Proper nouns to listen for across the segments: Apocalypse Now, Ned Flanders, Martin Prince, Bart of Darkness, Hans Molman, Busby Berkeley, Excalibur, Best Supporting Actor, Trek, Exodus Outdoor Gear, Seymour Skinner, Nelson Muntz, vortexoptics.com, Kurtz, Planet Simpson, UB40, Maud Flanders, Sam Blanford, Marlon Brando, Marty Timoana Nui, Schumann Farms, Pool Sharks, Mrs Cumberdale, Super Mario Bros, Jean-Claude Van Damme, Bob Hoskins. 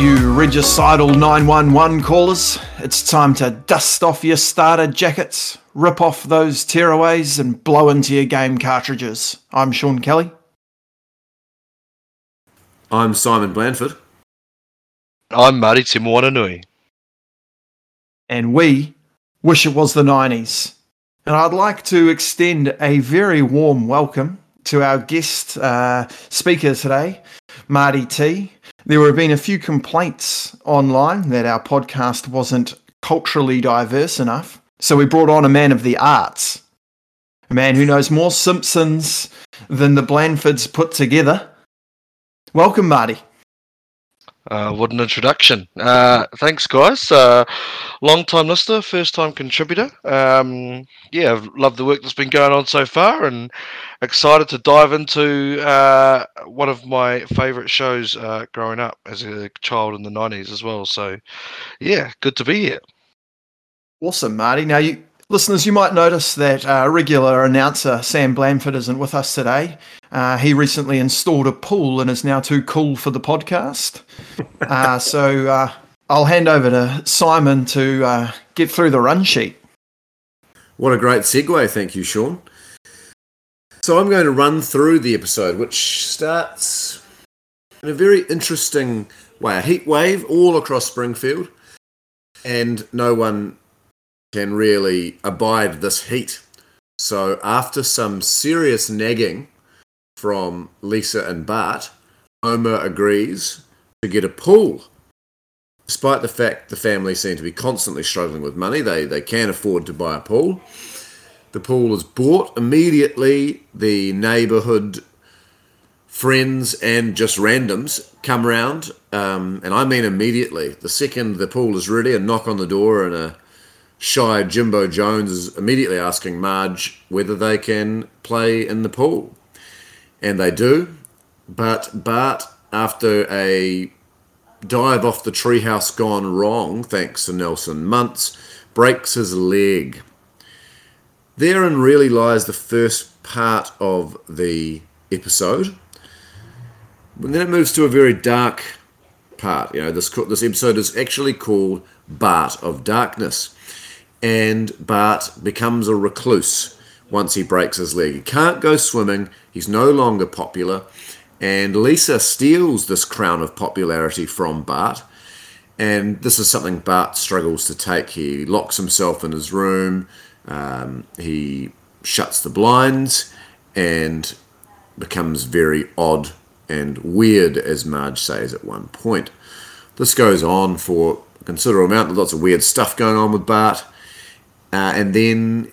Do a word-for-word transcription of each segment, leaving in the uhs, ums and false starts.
you regicidal nine one one callers. It's time to dust off your starter jackets, rip off those tearaways and blow into your game cartridges. I'm Sean Kelly. I'm Simon Blanford. I'm Marty Timoana Nui. And we wish it was the nineties. And I'd like to extend a very warm welcome to our guest uh, speaker today, Marty T. There have been a few complaints online that our podcast wasn't culturally diverse enough, so we brought on a man of the arts, a man who knows more Simpsons than the Blanfords put together. Welcome, Marty. Uh, what an introduction. Uh, thanks, guys. Uh, long-time listener, first-time contributor. Um, yeah, I've loved the work that's been going on so far and excited to dive into uh, one of my favourite shows uh, growing up as a child in the nineties as well. So, yeah, good to be here. Awesome, Marty. Now, you, listeners, you might notice that uh, regular announcer Sam Blanford isn't with us today. Uh, he recently installed a pool and is now too cool for the podcast. Uh, so uh, I'll hand over to Simon to uh, get through the run sheet. What a great segue. Thank you, Sean. So I'm going to run through the episode, which starts in a very interesting way. A heat wave all across Springfield, and no one can really abide this heat. So after some serious nagging from Lisa and Bart, Homer agrees to get a pool. Despite the fact the family seem to be constantly struggling with money, they, they can afford to buy a pool. The pool is bought immediately. The neighbourhood friends and just randoms come round, um, and I mean immediately. The second the pool is ready, a knock on the door and a shy Jimbo Jones is immediately asking Marge whether they can play in the pool. And they do, but Bart, after a dive off the treehouse gone wrong, thanks to Nelson Muntz, breaks his leg. Therein really lies the first part of the episode. And then it moves to a very dark part. You know, this this episode is actually called Bart of Darkness, and Bart becomes a recluse. Once he breaks his leg, he can't go swimming, he's no longer popular, and Lisa steals this crown of popularity from Bart, and this is something Bart struggles to take. He locks himself in his room, um, he shuts the blinds, and becomes very odd and weird, as Marge says at one point. This goes on for a considerable amount, lots of weird stuff going on with Bart, uh, and then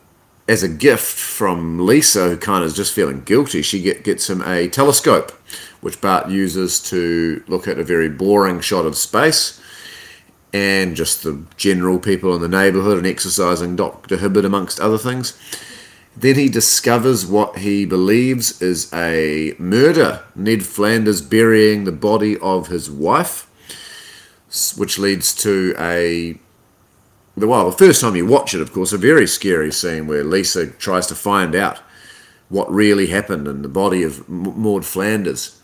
as a gift from Lisa, who kind of is just feeling guilty, she get, gets him a telescope, which Bart uses to look at a very boring shot of space and just the general people in the neighbourhood and exercising Doctor Hibbert, amongst other things. Then he discovers what he believes is a murder, Ned Flanders burying the body of his wife, which leads to a... Well, the first time you watch it, of course, a very scary scene where Lisa tries to find out what really happened in the body of Maud Flanders.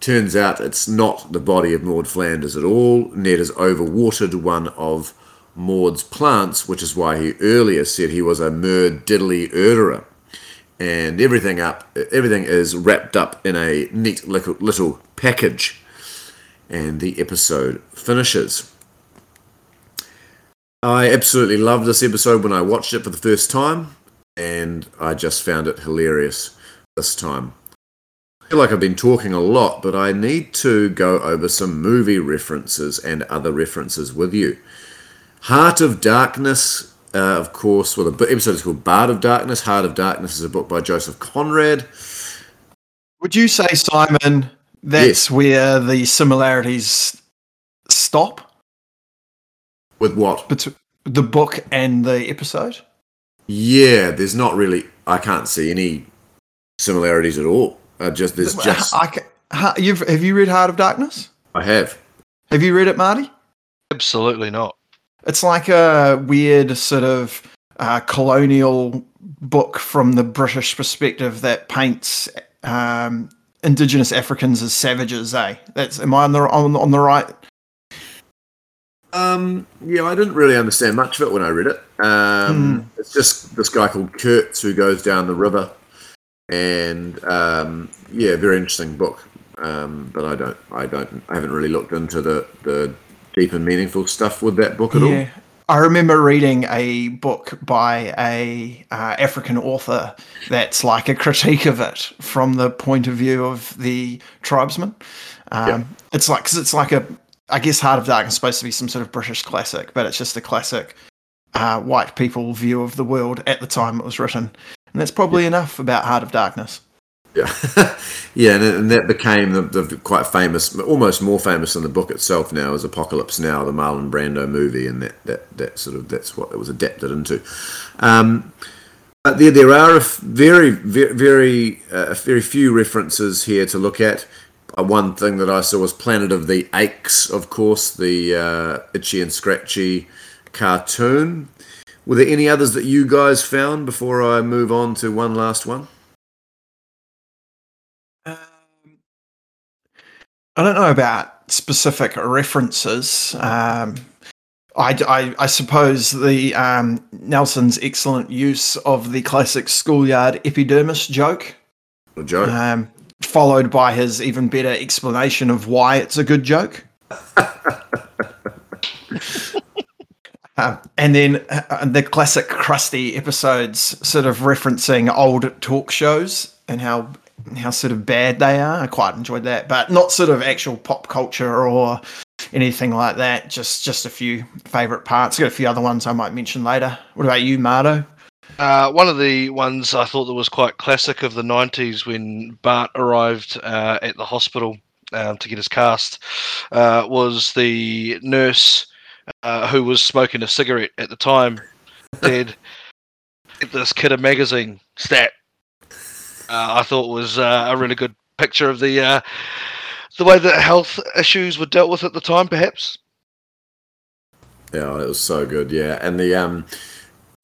Turns out it's not the body of Maud Flanders at all. Ned has overwatered one of Maud's plants, which is why he earlier said he was a murdiddly erderer. And everything up, everything is wrapped up in a neat little package. And the episode finishes. I absolutely loved this episode when I watched it for the first time, and I just found it hilarious this time. I feel like I've been talking a lot, but I need to go over some movie references and other references with you. Heart of Darkness, uh, of course, well, the episode is called Bart of Darkness. Heart of Darkness is a book by Joseph Conrad. Would you say, Simon, that's yes. where the similarities stop? With what? But the book and the episode? Yeah, there's not really... I can't see any similarities at all. I just There's just... I, I, you've, have you read Heart of Darkness? I have. Have you read it, Marty? Absolutely not. It's like a weird sort of uh, colonial book from the British perspective that paints um, Indigenous Africans as savages, eh? That's, am I on the, on, on the right Um, yeah, I didn't really understand much of it when I read it. Um, mm. It's just this guy called Kurtz who goes down the river, and um, yeah, very interesting book. Um, but I don't, I don't, I haven't really looked into the, the deep and meaningful stuff with that book at yeah. all. I remember reading a book by a uh, African author that's like a critique of it from the point of view of the tribesman. Um, yeah. It's like, cause it's like a, I guess Heart of Darkness is supposed to be some sort of British classic, but it's just a classic uh, white people view of the world at the time it was written. And that's probably yeah. enough about Heart of Darkness. Yeah, yeah, and, and that became the, the quite famous, almost more famous than the book itself now, is Apocalypse Now, the Marlon Brando movie, and that, that, that sort of that's what it was adapted into. Um, but there there are a very very very, uh, very few references here to look at. Uh, one thing that I saw was Planet of the Aches, of course, the uh, Itchy and Scratchy cartoon. Were there any others that you guys found before I move on to one last one? I don't know about specific references. Um, I, I, I suppose the um, Nelson's excellent use of the classic schoolyard epidermis joke, a joke, um, followed by his even better explanation of why it's a good joke, uh, and then uh, the classic Krusty episodes, sort of referencing old talk shows and how. how sort of bad they are. I quite enjoyed that, but not sort of actual pop culture or anything like that. Just, just a few favorite parts. I've got a few other ones I might mention later. What about you, Mardo? Uh, one of the ones I thought that was quite classic of the nineties when Bart arrived uh, at the hospital um, to get his cast uh, was the nurse uh, who was smoking a cigarette at the time. Said, "Get this kid a magazine, stat." Uh, I thought was uh, a really good picture of the uh, the way that health issues were dealt with at the time, perhaps. Yeah, it was so good. Yeah, and the um,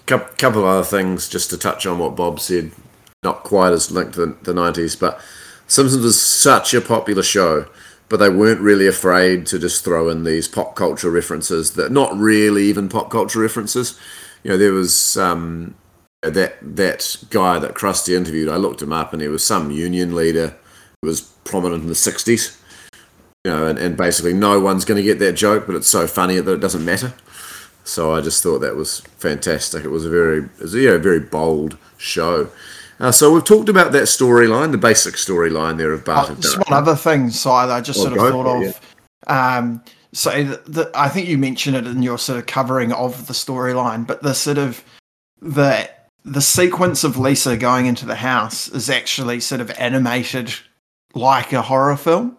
couple couple of other things just to touch on what Bob said, not quite as linked to the nineties, but Simpsons was such a popular show, but they weren't really afraid to just throw in these pop culture references that not really even pop culture references. You know, there was. Um, That that guy that Krusty interviewed, I looked him up, and he was some union leader who was prominent in the sixties. You know, and, and basically no one's going to get that joke, but it's so funny that it doesn't matter. So I just thought that was fantastic. It was a very, it was a, you know, very bold show. Uh, so we've talked about that storyline, the basic storyline there of Bart. Oh, just one other thing, Si, that I just or sort of thought of. Yeah. Um, so the, the, I think you mentioned it in your sort of covering of the storyline, but the sort of the The sequence of Lisa going into the house is actually sort of animated like a horror film.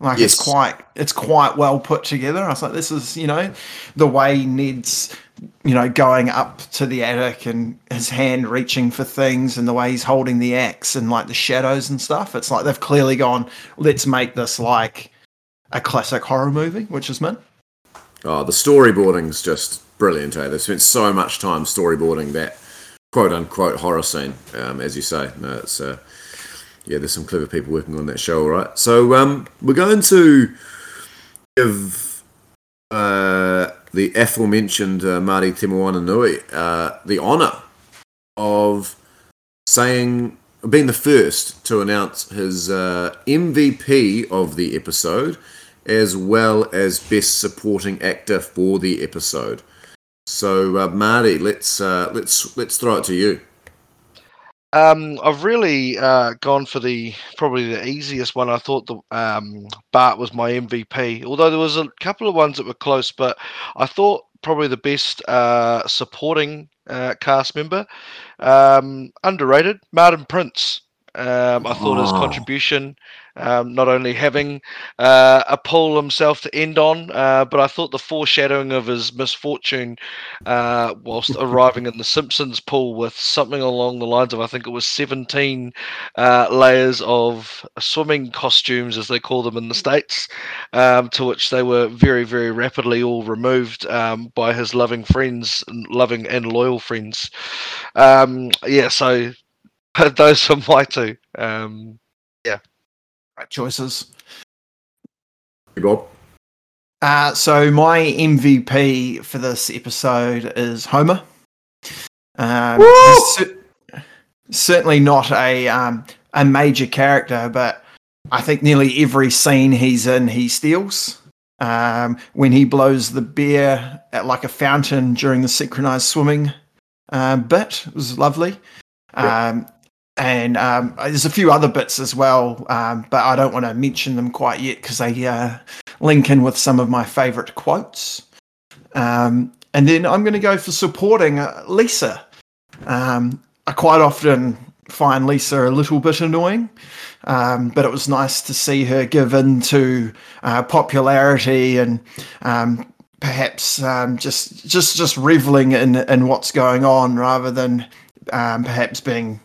Like yes. it's quite, it's quite well put together. I was like, this is, you know, the way Ned's, you know, going up to the attic and his hand reaching for things and the way he's holding the axe and like the shadows and stuff. It's like, they've clearly gone, let's make this like a classic horror movie, which is mint. Oh, the storyboarding's just brilliant. Eh? They've spent so much time storyboarding that quote-unquote horror scene, um, as you say. No, it's uh, yeah, there's some clever people working on that show, all right. So um, we're going to give uh, the aforementioned uh, Marty Timoana Nui uh, the honour of saying, being the first to announce his uh, M V P of the episode, as well as Best Supporting Actor for the episode. So, uh, Marty, let's uh, let's let's throw it to you. Um, I've really uh, gone for the probably the easiest one. I thought the um, Bart was my M V P, although there was a couple of ones that were close. But I thought probably the best uh, supporting uh, cast member, um, underrated, Martin Prince. Um, I thought oh. his contribution, um, not only having uh, a pool himself to end on, uh, but I thought the foreshadowing of his misfortune uh, whilst arriving in the Simpsons pool with something along the lines of, I think it was seventeen uh, layers of swimming costumes, as they call them in the States, um, to which they were very, very rapidly all removed um, by his loving friends, loving and loyal friends. Um, yeah, so... Those are my two. Um, yeah. Right choices. Hey, Bob. Uh, so my M V P for this episode is Homer. Um, cer- certainly not a um, a major character, but I think nearly every scene he's in, he steals. Um, when he blows the beer at like a fountain during the synchronized swimming uh, bit, it was lovely. Yeah. Um, and um, there's a few other bits as well, um, but I don't want to mention them quite yet because they uh, link in with some of my favorite quotes. Um, and then I'm going to go for supporting uh, Lisa. Um, I quite often find Lisa a little bit annoying, um, but it was nice to see her give in to uh, popularity and um, perhaps um, just just just reveling in, in what's going on rather than um, perhaps being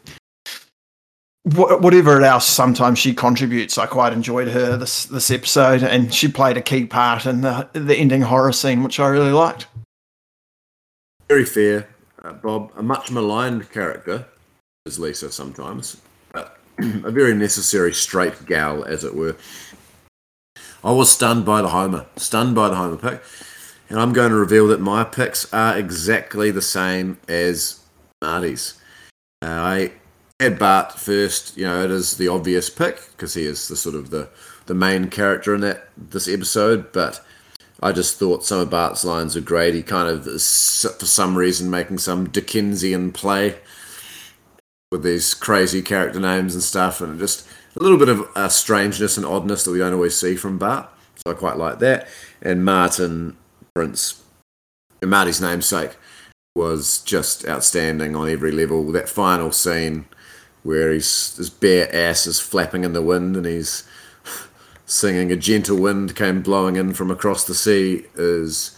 wh- whatever else sometimes she contributes. I quite enjoyed her this, this episode, and she played a key part in the, the ending horror scene, which I really liked. Very fair, uh, Bob. A much maligned character as Lisa sometimes, but a very necessary straight gal, as it were. I was stunned by the Homer, stunned by the Homer pick, and I'm going to reveal that my picks are exactly the same as Marty's. Uh, I had Bart first. You know, it is the obvious pick because he is the sort of the, the main character in that this episode, but I just thought some of Bart's lines are great. He kind of is, for some reason, making some Dickensian play with these crazy character names and stuff, and just a little bit of uh, strangeness and oddness that we don't always see from Bart. So I quite like that. And Martin Prince, Marty's namesake, was just outstanding on every level. That final scene where he's, his bare ass is flapping in the wind and he's singing "A Gentle Wind Came Blowing In From Across the Sea" is...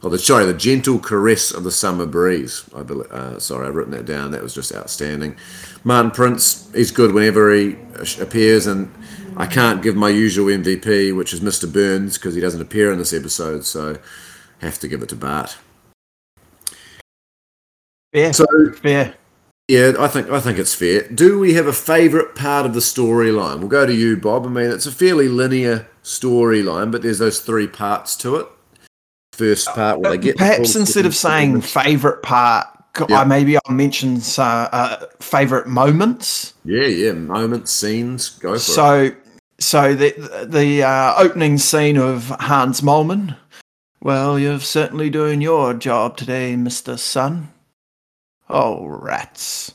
Oh, the, sorry, the gentle caress of the summer breeze. I believe, uh, sorry, I've written that down. That was just outstanding. Martin Prince, he's good whenever he appears, and I can't give my usual M V P, which is Mister Burns, because he doesn't appear in this episode, so I have to give it to Bart. Yeah, so, fair. Yeah, I think I think it's fair. Do we have a favourite part of the storyline? We'll go to you, Bob. I mean, it's a fairly linear storyline, but there's those three parts to it. First part where they get perhaps the instead of saying favorite part, yeah. I maybe I'll mention uh, uh, favorite moments. Yeah, yeah, moments, scenes. Go for so, it. So, so the the uh, opening scene of Hans Molman. "Well, you're certainly doing your job today, Mister Sun." Oh, rats!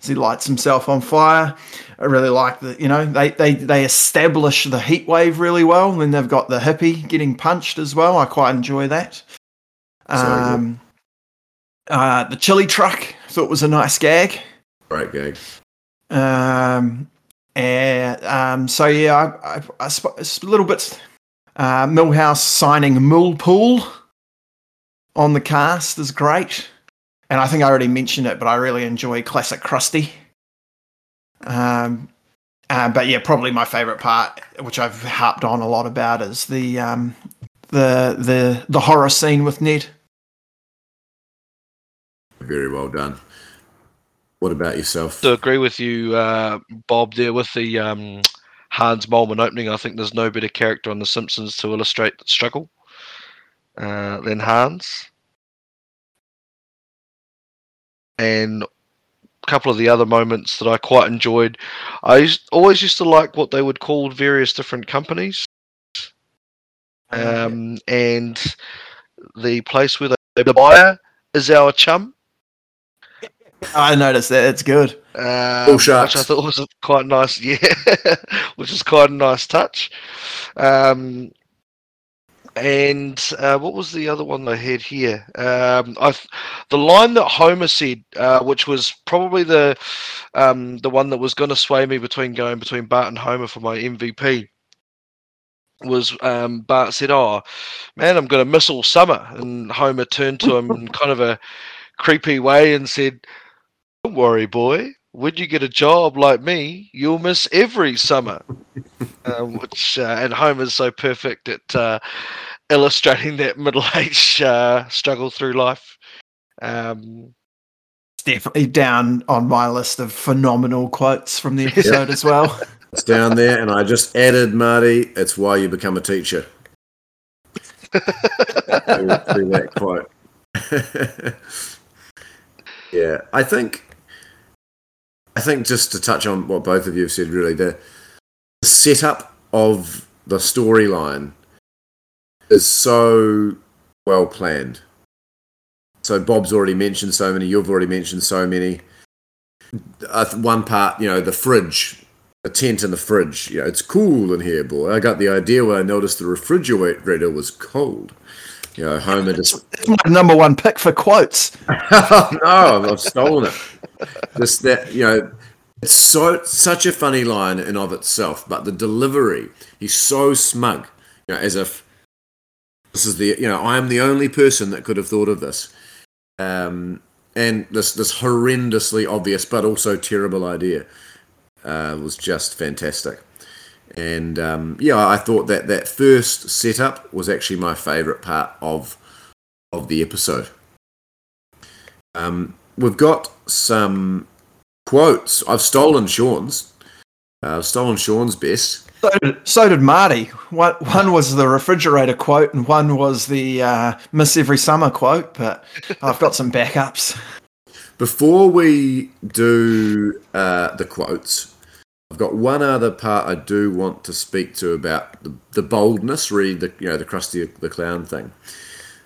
As he lights himself on fire. I really like that. You know, they, they, they establish the heat wave really well. And then they've got the hippie getting punched as well. I quite enjoy that. Um, uh, the chili truck, I thought was a nice gag. Great gag. Um, and um, so yeah, I, I, I sp- it's a little bit uh, Milhouse signing Millpool on the cast is great. And I think I already mentioned it, but I really enjoy classic Krusty. Um, uh, but yeah, probably my favourite part, which I've harped on a lot about, is the um, the the the horror scene with Ned. Very well done. What about yourself? To agree with you, uh, Bob, there with the um, Hans Molman opening, I think there's no better character on The Simpsons to illustrate struggle uh, than Hans. And a couple of the other moments that I quite enjoyed. I used, always used to like what they would call various different companies. Um, and the place where they the buyer is our chum. I noticed that. It's good. Um, Pool Sharks. Which I thought was a quite nice. Yeah, which is quite a nice touch. Um, And uh, what was the other one I had here? Um, I th- the line that Homer said, uh, which was probably the um, the one that was going to sway me between going between Bart and Homer for my M V P, was um, Bart said, "Oh, man, I'm going to miss all summer." And Homer turned to him in kind of a creepy way and said, "Don't worry, boy. When you get a job like me, you'll miss every summer." uh, which uh, and Homer's so perfect at uh, illustrating that middle-aged uh, struggle through life. Um, Definitely down on my list of phenomenal quotes from the episode as well. It's down there, and I just added, Marty, it's why you become a teacher. I would say that quote. Yeah, I think, I think just to touch on what both of you have said, really, the, the setup of the storyline is so well planned. So Bob's already mentioned so many. You've already mentioned so many. Uh, one part, you know, the fridge, a tent in the fridge. You know, it's cool in here, boy. I got the idea when I noticed the refrigerator was cold. You know, Homer just... It's my number one pick for quotes. Oh, no, I've stolen it. Just that, you know, it's so such a funny line in of itself, but the delivery, he's so smug, you know, as if this is the, you know, I am the only person that could have thought of this. Um, and this this horrendously obvious but also terrible idea uh, was just fantastic. And, um, yeah, I thought that that first setup was actually my favourite part of of the episode. Um, we've got some quotes. I've stolen Sean's. Uh, I've stolen Sean's best. So did, so did Marty. One, one was the refrigerator quote and one was the uh, miss every summer quote, but I've got some backups. Before we do uh, the quotes... I've got one other part I do want to speak to about the, the boldness, read the you know the Krusty the Clown thing.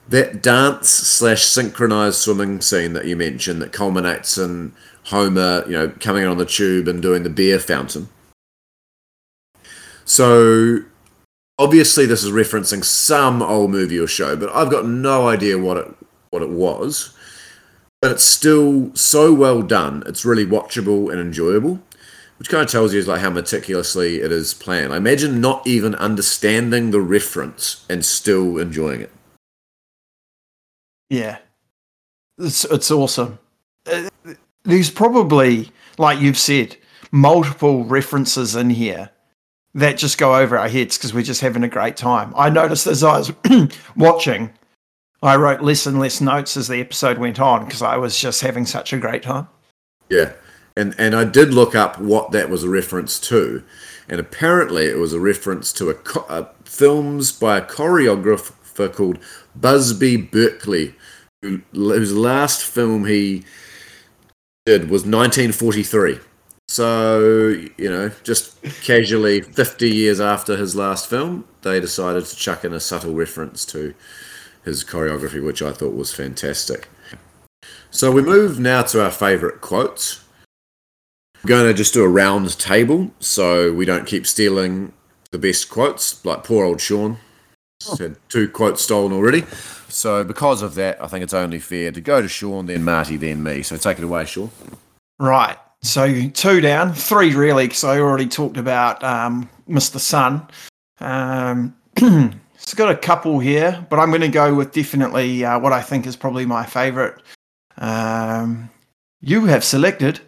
That dance slash synchronized swimming scene that you mentioned that culminates in Homer, you know, coming in on the tube and doing the beer fountain. So obviously this is referencing some old movie or show, but I've got no idea what it what it was. But it's still so well done, it's really watchable and enjoyable. Which kind of tells you is like how meticulously it is planned. I imagine not even understanding the reference and still enjoying it. Yeah, it's it's awesome. There's probably, like you've said, multiple references in here that just go over our heads because we're just having a great time. I noticed as I was watching, I wrote less and less notes as the episode went on because I was just having such a great time. Yeah. And and I did look up what that was a reference to, and apparently it was a reference to a, co- a films by a choreographer called Busby Berkeley, who, whose last film he did was nineteen forty-three. So, you know, just casually fifty years after his last film, they decided to chuck in a subtle reference to his choreography, which I thought was fantastic. So we move now to our favourite quotes. We're going to just do a round table so we don't keep stealing the best quotes, like poor old Sean. He's had two quotes stolen already. So because of that, I think it's only fair to go to Sean, then Marty, then me. So take it away, Sean. Right. So two down, three really, because I already talked about um, Mister Sun. Um, it's got a couple here, but I'm going to go with definitely uh, what I think is probably my favourite. Um, you have selected...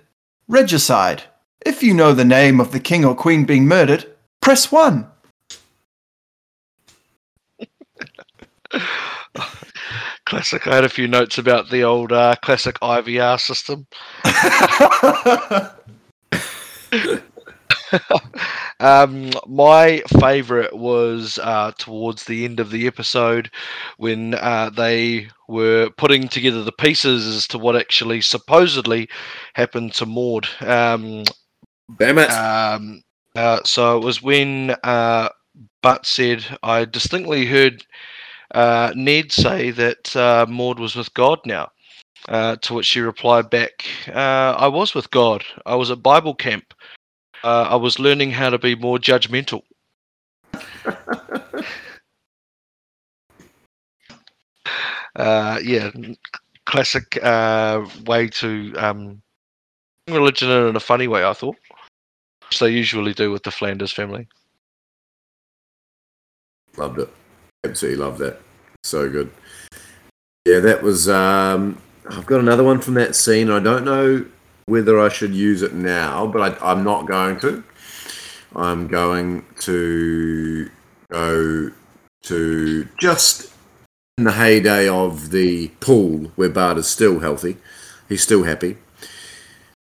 Regicide. If you know the name of the king or queen being murdered, press one. Classic. I had a few notes about the old uh, classic I V R system. um, my favourite was uh, towards the end of the episode when uh, they were putting together the pieces as to what actually supposedly happened to Maud. Um, Damn it. Um, uh, so it was when uh, Bart said, I distinctly heard uh, Ned say that uh, Maud was with God now, uh, to which she replied back, uh, I was with God. I was at Bible camp. Uh, I was learning how to be more judgmental. uh, yeah, classic uh, way to um, religion in a funny way, I thought, which they usually do with the Flanders family. Loved it. Absolutely loved that. So good. Yeah, that was... Um, I've got another one from that scene. I don't know... whether I should use it now, but I, I'm not going to. I'm going to go to just in the heyday of the pool where Bart is still healthy. He's still happy.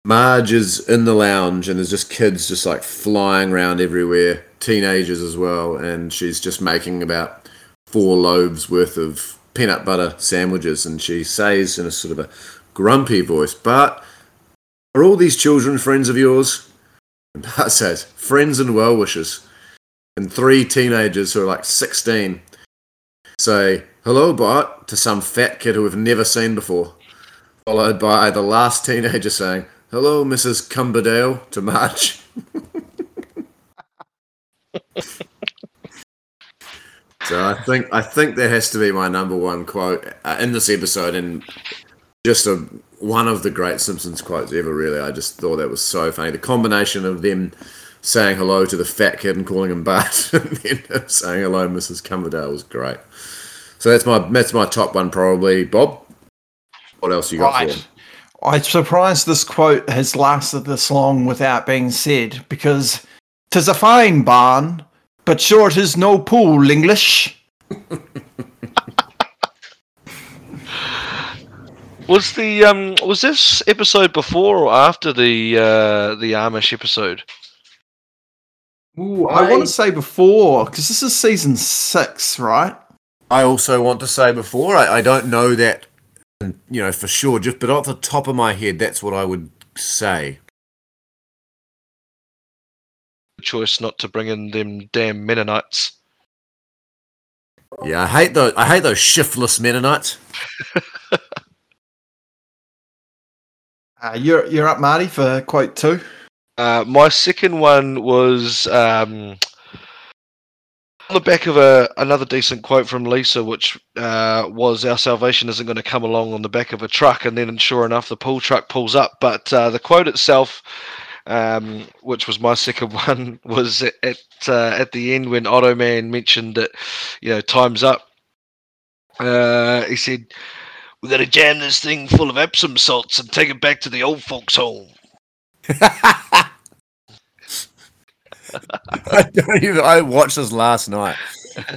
Marge is in the lounge and there's just kids just like flying around everywhere, teenagers as well, and she's just making about four loaves worth of peanut butter sandwiches, and she says in a sort of a grumpy voice, "Bart, are all these children friends of yours?" And Bart says, "Friends and well-wishers." And three teenagers who are like sixteen say, "Hello, Bart," to some fat kid who we've never seen before, followed by the last teenager saying, "Hello, Mrs Cumberdale," to Marge. So I think I think that has to be my number one quote uh, in this episode, and just a, one of the great Simpsons quotes ever, really. I just thought that was so funny. The combination of them saying hello to the fat kid and calling him Bart, and then saying hello, Missus Cumberdale, was great. So that's my that's my top one, probably. Bob, what else you got right. for him? I'm surprised this quote has lasted this long without being said, because "'Tis a fine barn, but sure it is no pool, English." Was the um was this episode before or after the uh, the Amish episode? Ooh, I, I want to say before, because this is season six, right? I also want to say before. I, I don't know that, you know, for sure. Just but off the top of my head, that's what I would say. Choice not to bring in them damn Mennonites. Yeah, I hate those. I hate those shiftless Mennonites. uh, you're you're up, Marty, for quote two. Uh, my second one was um, on the back of a another decent quote from Lisa, which uh, was, "Our salvation isn't going to come along on the back of a truck." And then, sure enough, the pool truck pulls up. But uh, the quote itself, Um, which was my second one, was at at, uh, at the end when Otto Mann mentioned that, you know, time's up. Uh, he said, "We're going to jam this thing full of Epsom salts and take it back to the old folks' home." I don't even. I watched this last night.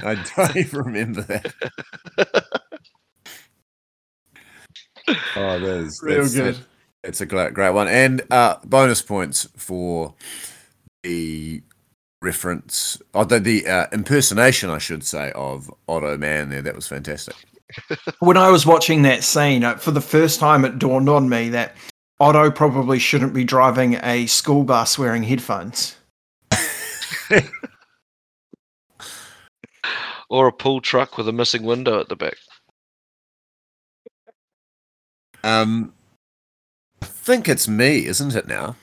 I don't even remember that. Oh, that is real good. It. It's a great, great one. And uh, bonus points for the reference, or the, the uh, impersonation, I should say, of Otto Mann there. That was fantastic. When I was watching that scene, for the first time it dawned on me that Otto probably shouldn't be driving a school bus wearing headphones. Or a pool truck with a missing window at the back. Um... I think it's me, isn't it now?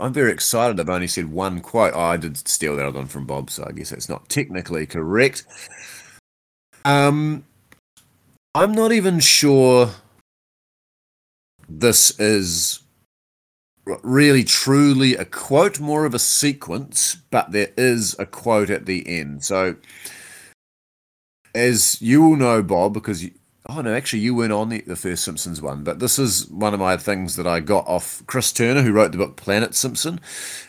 I'm very excited. I've only said one quote. Oh, I did steal that other one from Bob, so I guess it's not technically correct. Um, I'm not even sure this is really truly a quote, more of a sequence, but there is a quote at the end. So, as you all know, Bob, because you, Oh, no, actually, you weren't on the, the first Simpsons one, but this is one of my things that I got off Chris Turner, who wrote the book Planet Simpson.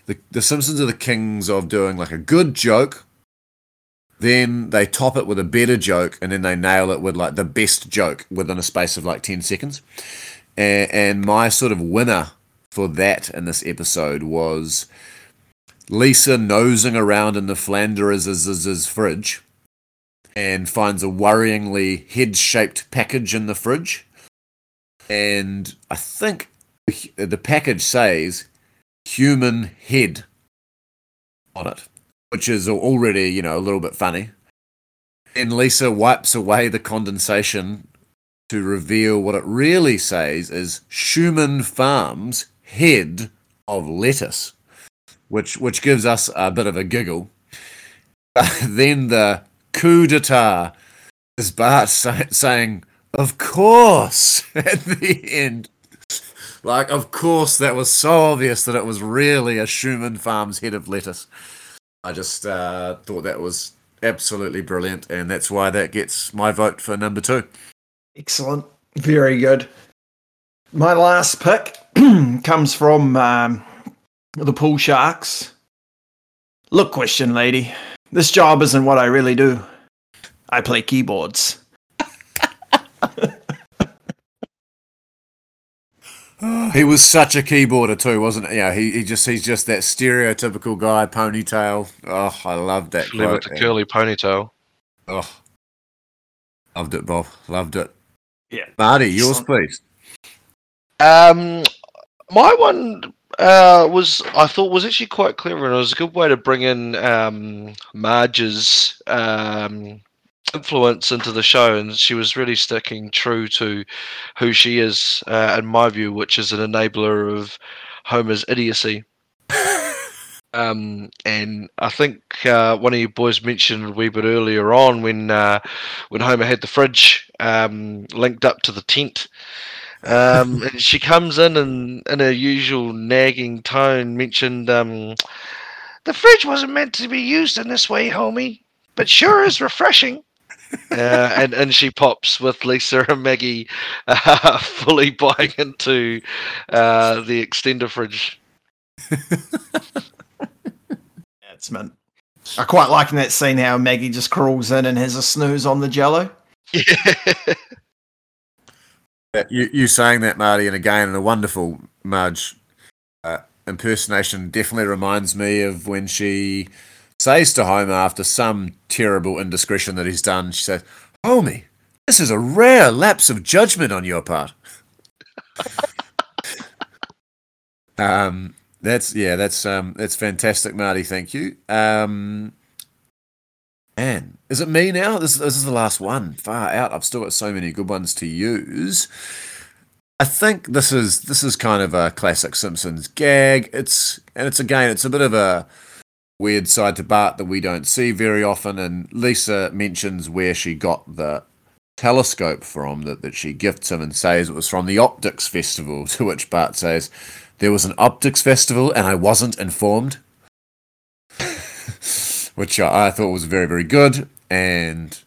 The, the Simpsons are the kings of doing, like, a good joke, then they top it with a better joke, and then they nail it with, like, the best joke within a space of, like, ten seconds. And, and my sort of winner for that in this episode was Lisa nosing around in the Flanders' fridge, and finds a worryingly head-shaped package in the fridge. And I think the package says human head on it, which is already, you know, a little bit funny. And Lisa wipes away the condensation to reveal what it really says is Schumann Farms head of lettuce, which, which gives us a bit of a giggle. But then the coup d'etat is Bart say, saying, "Of course," at the end. Like, of course, that was so obvious that it was really a Schumann Farms head of lettuce. I just uh, thought that was absolutely brilliant, and that's why that gets my vote for number two. Excellent. Very good. My last pick comes from um, the Pool Sharks. "Look, question lady, this job isn't what I really do. I play keyboards." He was such a keyboarder too, wasn't he? Yeah, he, he just he's just that stereotypical guy, ponytail. Oh, I love that. With the curly ponytail. Oh, Loved it, Bob. Loved it. Yeah. Marty, yours, please. Um, my one uh, was, I thought, was actually quite clever, and it was a good way to bring in um, Marge's um, influence into the show, and she was really sticking true to who she is, uh, in my view, which is an enabler of Homer's idiocy. Um, and I think uh, one of you boys mentioned a wee bit earlier on when uh, when Homer had the fridge um, linked up to the tent. Um, and she comes in and in her usual nagging tone mentioned, um, the fridge wasn't meant to be used in this way, Homie, but sure is refreshing. Uh, and, and she pops with Lisa and Maggie uh, fully buying into uh, the extender fridge. It's meant. I quite like in that scene how Maggie just crawls in and has a snooze on the jello. Yeah. You, you saying that, Marty, and again, and a wonderful Marge uh, impersonation definitely reminds me of when she says to Homer after some terrible indiscretion that he's done, she says, Homie, this is a rare lapse of judgment on your part. um. That's yeah, that's um, that's fantastic, Marty. Thank you. Um, man, is it me now? This this is the last one. Far out. I've still got so many good ones to use. I think this is this is kind of a classic Simpsons gag. It's and it's again, it's a bit of a weird side to Bart that we don't see very often. And Lisa mentions where she got the telescope from that that she gifts him and says it was from the optics festival. To which Bart says, there was an optics festival and I wasn't informed, which I thought was very, very good, and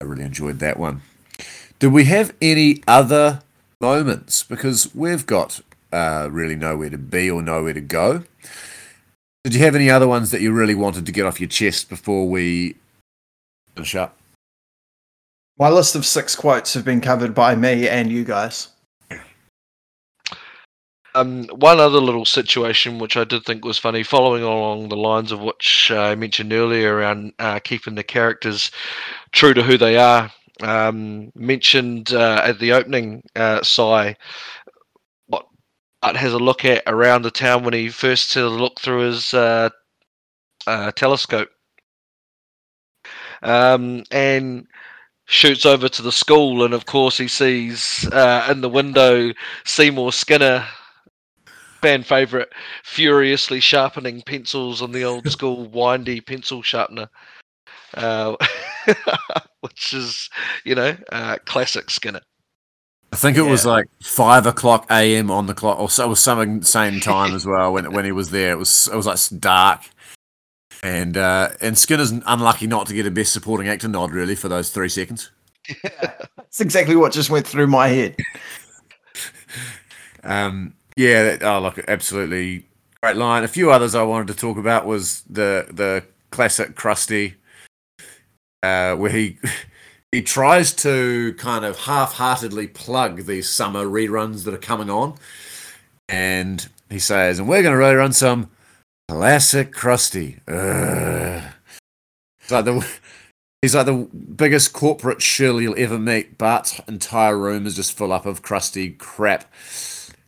I really enjoyed that one. Did we have any other moments? Because we've got uh, really nowhere to be or nowhere to go. Did you have any other ones that you really wanted to get off your chest before we finish up? My list of six quotes have been covered by me and you guys. Um, one other little situation which I did think was funny, following along the lines of which uh, I mentioned earlier around uh, keeping the characters true to who they are, um, mentioned uh, at the opening, uh, Cy, what Bart has a look at around the town when he first had a look through his uh, uh, telescope, um, and shoots over to the school, and of course he sees uh, in the window Seymour Skinner, fan favourite, furiously sharpening pencils on the old school windy pencil sharpener, uh, which is, you know, uh, classic Skinner. I think it yeah. was like five o'clock a m on the clock, or so it was some same time as well when when he was there. It was it was like dark, and uh, and Skinner's unlucky not to get a best supporting actor nod really for those three seconds. Yeah, that's exactly what just went through my head. um. Yeah, oh, look, absolutely great line. A few others I wanted to talk about was the the classic Krusty, uh, where he he tries to kind of half-heartedly plug these summer reruns that are coming on, and he says, and we're going to rerun some classic Krusty. Ugh. It's like the... He's like the biggest corporate shill you'll ever meet. Bart's entire room is just full up of Krusty crap.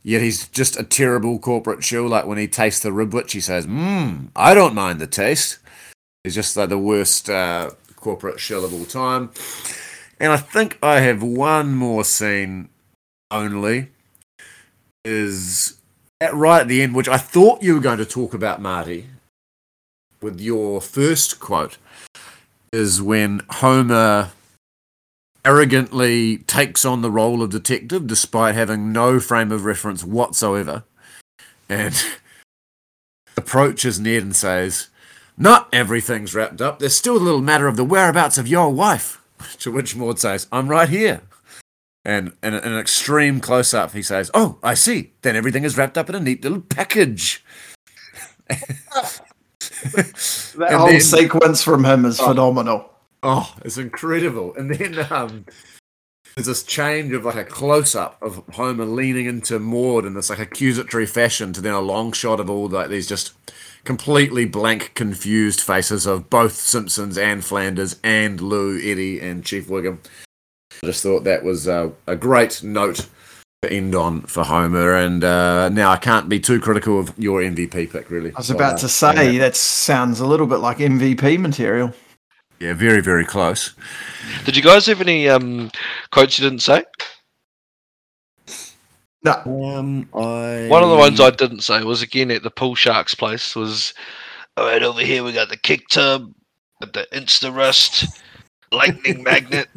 Yet he's just a terrible corporate shill. Like when he tastes the ribwich, he says, mmm, I don't mind the taste. He's just like the worst uh, corporate shill of all time. And I think I have one more scene only, is at right at the end, which I thought you were going to talk about, Marty, with your first quote, is when Homer arrogantly takes on the role of detective despite having no frame of reference whatsoever, and approaches Ned and says, not everything's wrapped up, there's still the little matter of the whereabouts of your wife, to which Maud says, I'm right here, and in an extreme close up he says, oh, I see, then everything is wrapped up in a neat little package. That and whole then, sequence from him is oh. phenomenal. Oh, it's incredible. And then um, there's this change of like a close-up of Homer leaning into Maud in this like accusatory fashion to then a long shot of all like these just completely blank, confused faces of both Simpsons and Flanders and Lou, Eddie and Chief Wiggum. I just thought that was a, a great note to end on for Homer. And uh, now I can't be too critical of your M V P pick, really. I was about uh, to say, yeah. That sounds a little bit like M V P material. Yeah, very, very close. Did you guys have any um, quotes you didn't say? No. Um, I... One of the ones I didn't say was, again, at the Pool Sharks place, was, all right, over here we got the kick tub, the Insta-Rust, lightning magnet.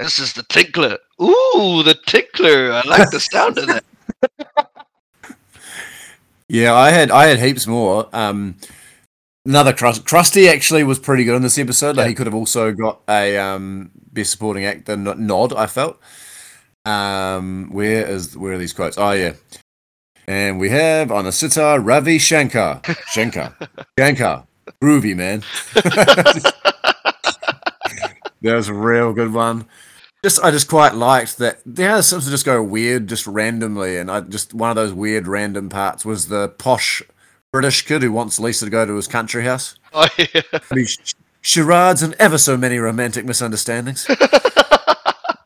This is the tickler. Ooh, the tickler. I like the sound of that. Yeah, I had I had heaps more. Um, another Krusty. Krusty actually was pretty good in this episode. Like, yeah. He could have also got a um, Best Supporting Actor nod, I felt. Um, where is where are these quotes? Oh, yeah. And we have on the sitar Ravi Shankar. Shankar. Shankar. Groovy, man. That was a real good one. Just I just quite liked that. Yeah, the Simpsons just go weird just randomly, and I just one of those weird random parts was the posh British kid who wants Lisa to go to his country house. Oh, yeah. I mean, ch- charades and ever so many romantic misunderstandings. That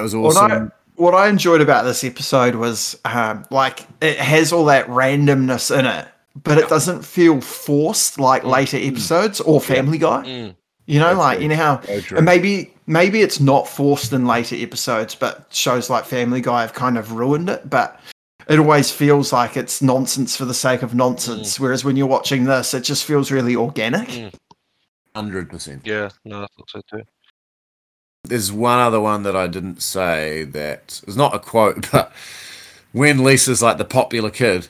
was awesome. Well, no. What I enjoyed about this episode was, um, like, it has all that randomness in it, but it doesn't feel forced like mm. later episodes or Family Guy. Mm. You know, so like, true. You know how, so and maybe maybe it's not forced in later episodes, but shows like Family Guy have kind of ruined it, but it always feels like it's nonsense for the sake of nonsense, mm. whereas when you're watching this, it just feels really organic. Mm. one hundred percent. Yeah, no, I thought so too. There's one other one that I didn't say that is not a quote, but when Lisa's like the popular kid,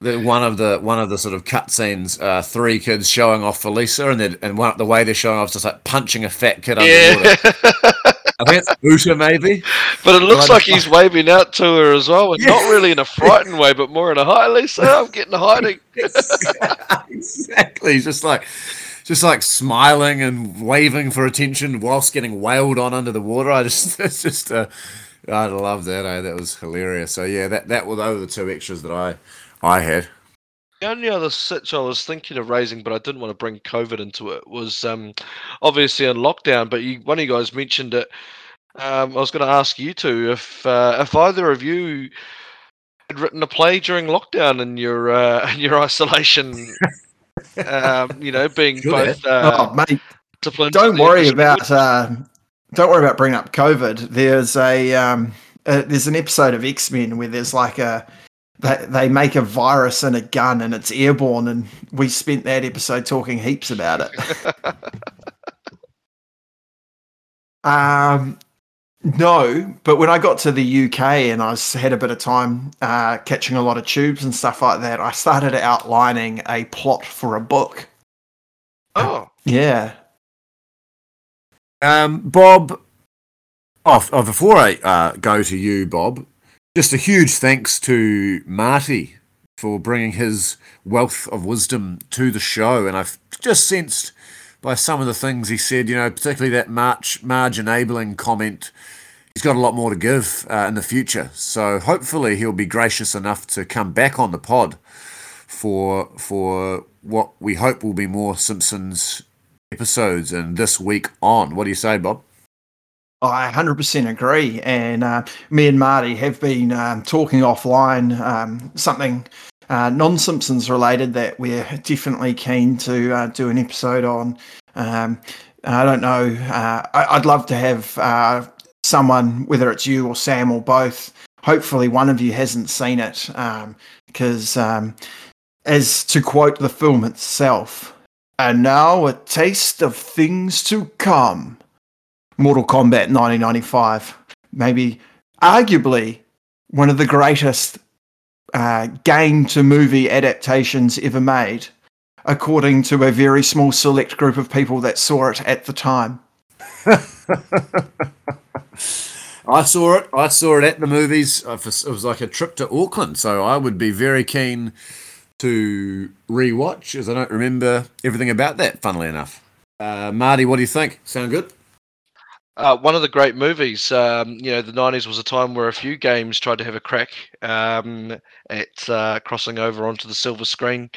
the one of the one of the sort of cutscenes, uh, three kids showing off for Lisa, and and one, the way they're showing off is just like punching a fat kid underwater. Yeah. I think it's Booter maybe, but it looks like he's waving out to her as well, and yeah. not really in a frightened way, but more in a "Hi, Lisa, I'm getting hiding." Exactly, he's just like. Just like smiling and waving for attention whilst getting wailed on under the water. I just, it's just, uh, I love that. Eh? That was hilarious. So yeah, that that were those were the two extras that I, I had. The only other sitch I was thinking of raising, but I didn't want to bring COVID into it, was um, obviously in lockdown. But you, one of you guys mentioned it. Um, I was going to ask you two if uh, if either of you had written a play during lockdown in your uh, in your isolation. Um, you know, being Should both uh, oh, mate, don't worry about uh, don't worry about bringing up COVID. There's a, um, a there's an episode of X-Men where there's like a they, they make a virus in a gun and it's airborne, and we spent that episode talking heaps about it. um, no, but when I got to the U K and I was, had a bit of time uh, catching a lot of tubes and stuff like that, I started outlining a plot for a book. Oh. Yeah. Um, Bob, oh, oh, before I uh, go to you, Bob, just a huge thanks to Marty for bringing his wealth of wisdom to the show. And I've just sensed by some of the things he said, you know, particularly that March, Marge enabling comment, he's got a lot more to give uh, in the future. So hopefully he'll be gracious enough to come back on the pod for for what we hope will be more Simpsons episodes and this week on. What do you say, Bob? I one hundred percent agree. And uh, me and Marty have been um, talking offline um, something Uh, non-Simpsons related that we're definitely keen to uh, do an episode on. Um, I don't know. Uh, I, I'd love to have uh, someone, whether it's you or Sam or both. Hopefully one of you hasn't seen it, because um, um, as to quote the film itself, "And now a taste of things to come." Mortal Kombat nineteen ninety-five. Maybe, arguably, one of the greatest Uh, game to movie adaptations ever made, according to a very small select group of people that saw it at the time. I saw it. I saw it at the movies. It was like a trip to Auckland, so I would be very keen to rewatch, as I don't remember everything about that, funnily enough. Uh, Marty, what do you think? Sound good? Uh, one of the great movies, um, you know, the nineties was a time where a few games tried to have a crack um, at uh, crossing over onto the silver screen.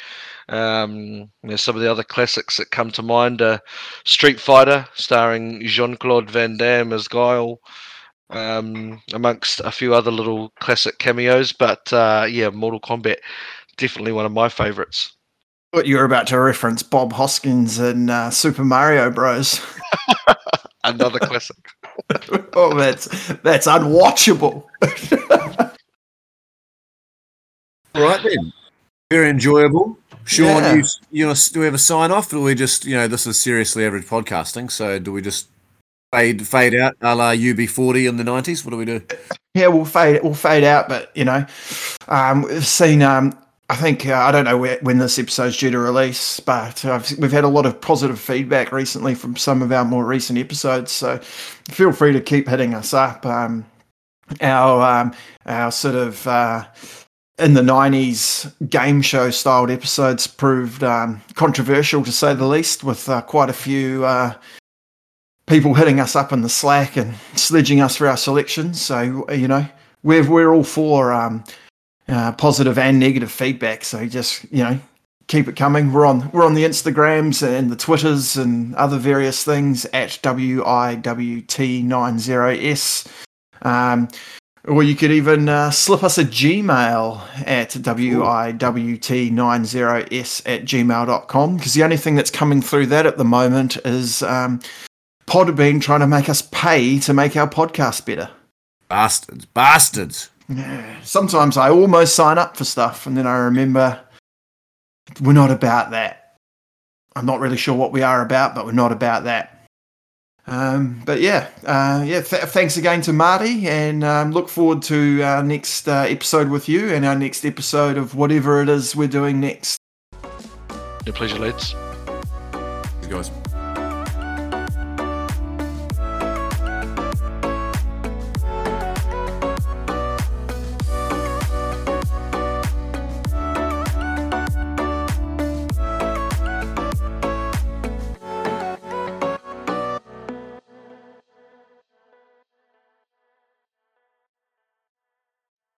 Um, you know, some of the other classics that come to mind are Street Fighter, starring Jean-Claude Van Damme as Guile, um, amongst a few other little classic cameos. But, uh, yeah, Mortal Kombat, definitely one of my favourites. But you were about to reference Bob Hoskins in uh, Super Mario Bros. Another classic. Oh, that's that's unwatchable. All right then, very enjoyable. Sean, yeah. you you know, do we have a sign off, or do we just, you know, this is seriously average podcasting? So do we just fade fade out, a la U B forty in the nineties? What do we do? Yeah, we'll fade we'll fade out. But you know, um, we've seen. Um, I think uh, I don't know where, when this episode's due to release, but I've, we've had a lot of positive feedback recently from some of our more recent episodes. So feel free to keep hitting us up. Um, our um, our sort of uh, in the nineties game show styled episodes proved um, controversial, to say the least, with uh, quite a few uh, people hitting us up in the Slack and sledging us for our selections. So you know, we're we're all for. Um, Uh, positive and negative feedback, so just, you know, keep it coming. We're on we're on the Instagrams and the Twitters and other various things at W I W T ninety S. Um, or you could even uh, slip us a Gmail at W I W T ninety S at gmail dot com, because the only thing that's coming through that at the moment is um, Podbean trying to make us pay to make our podcast better. Bastards, bastards. Sometimes I almost sign up for stuff and then I remember we're not about that. I'm not really sure what we are about, but we're not about that. Um, but yeah, uh, yeah. Th- thanks again to Marty, and um, look forward to our next uh, episode with you and our next episode of whatever it is we're doing next. Your pleasure, lads. Thanks, guys.